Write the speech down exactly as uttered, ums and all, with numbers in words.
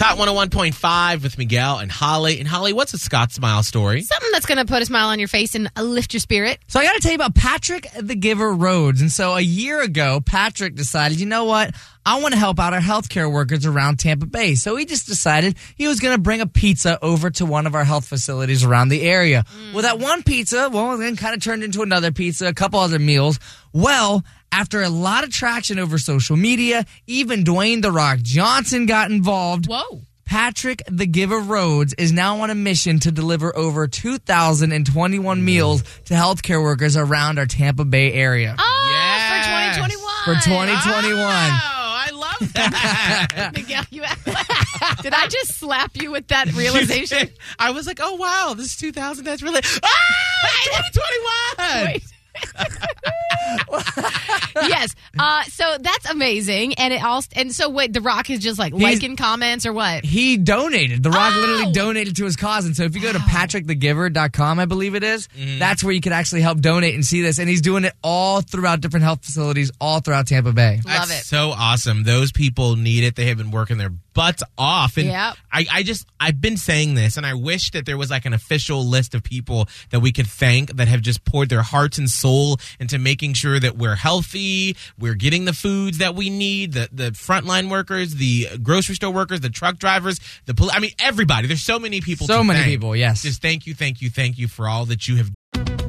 It's Hot one oh one point five with Miguel and Holly. And Holly, what's a Scott Smile story? Something that's going to put a smile on your face and lift your spirit. So I got to tell you about Patrick the Giver Rhodes. And so a year ago, Patrick decided, you know what? I want to help out our healthcare workers around Tampa Bay. So he just decided he was going to bring a pizza over to one of our health facilities around the area. Mm. Well, that one pizza, well, then kind of turned into another pizza, a couple other meals. Well, after a lot of traction over social media, even Dwayne The Rock Johnson got involved. Whoa. Patrick the Giver Rhodes is now on a mission to deliver over two thousand twenty-one meals to healthcare workers around our Tampa Bay area. Oh, yes. For twenty twenty-one. For twenty twenty-one. Oh. Miguel, you did I just slap you with that realization? I was like, oh, wow, this is two thousand. That's really. Ah, twenty twenty-one! Yes. Uh, so that's amazing. And it all, and so wait, The Rock is just like He's, liking comments or what? He donated. The Rock oh! literally donated to his cause. And so if you go to patrick the giver dot com, I believe it is, mm. that's where you can actually help donate and see this. And he's doing it all throughout different health facilities, all throughout Tampa Bay. Love that's it. So awesome. Those people need it. They have been working their butts off. And yep. I, I just, I've been saying this, and I wish that there was like an official list of people that we could thank that have just poured their hearts and soul into making sure that we're healthy, we're getting the foods that we need, the, the frontline workers, the grocery store workers, the truck drivers, the police. I mean, everybody. There's so many people so to many thank. people, yes. Just thank you, thank you, thank you for all that you have done.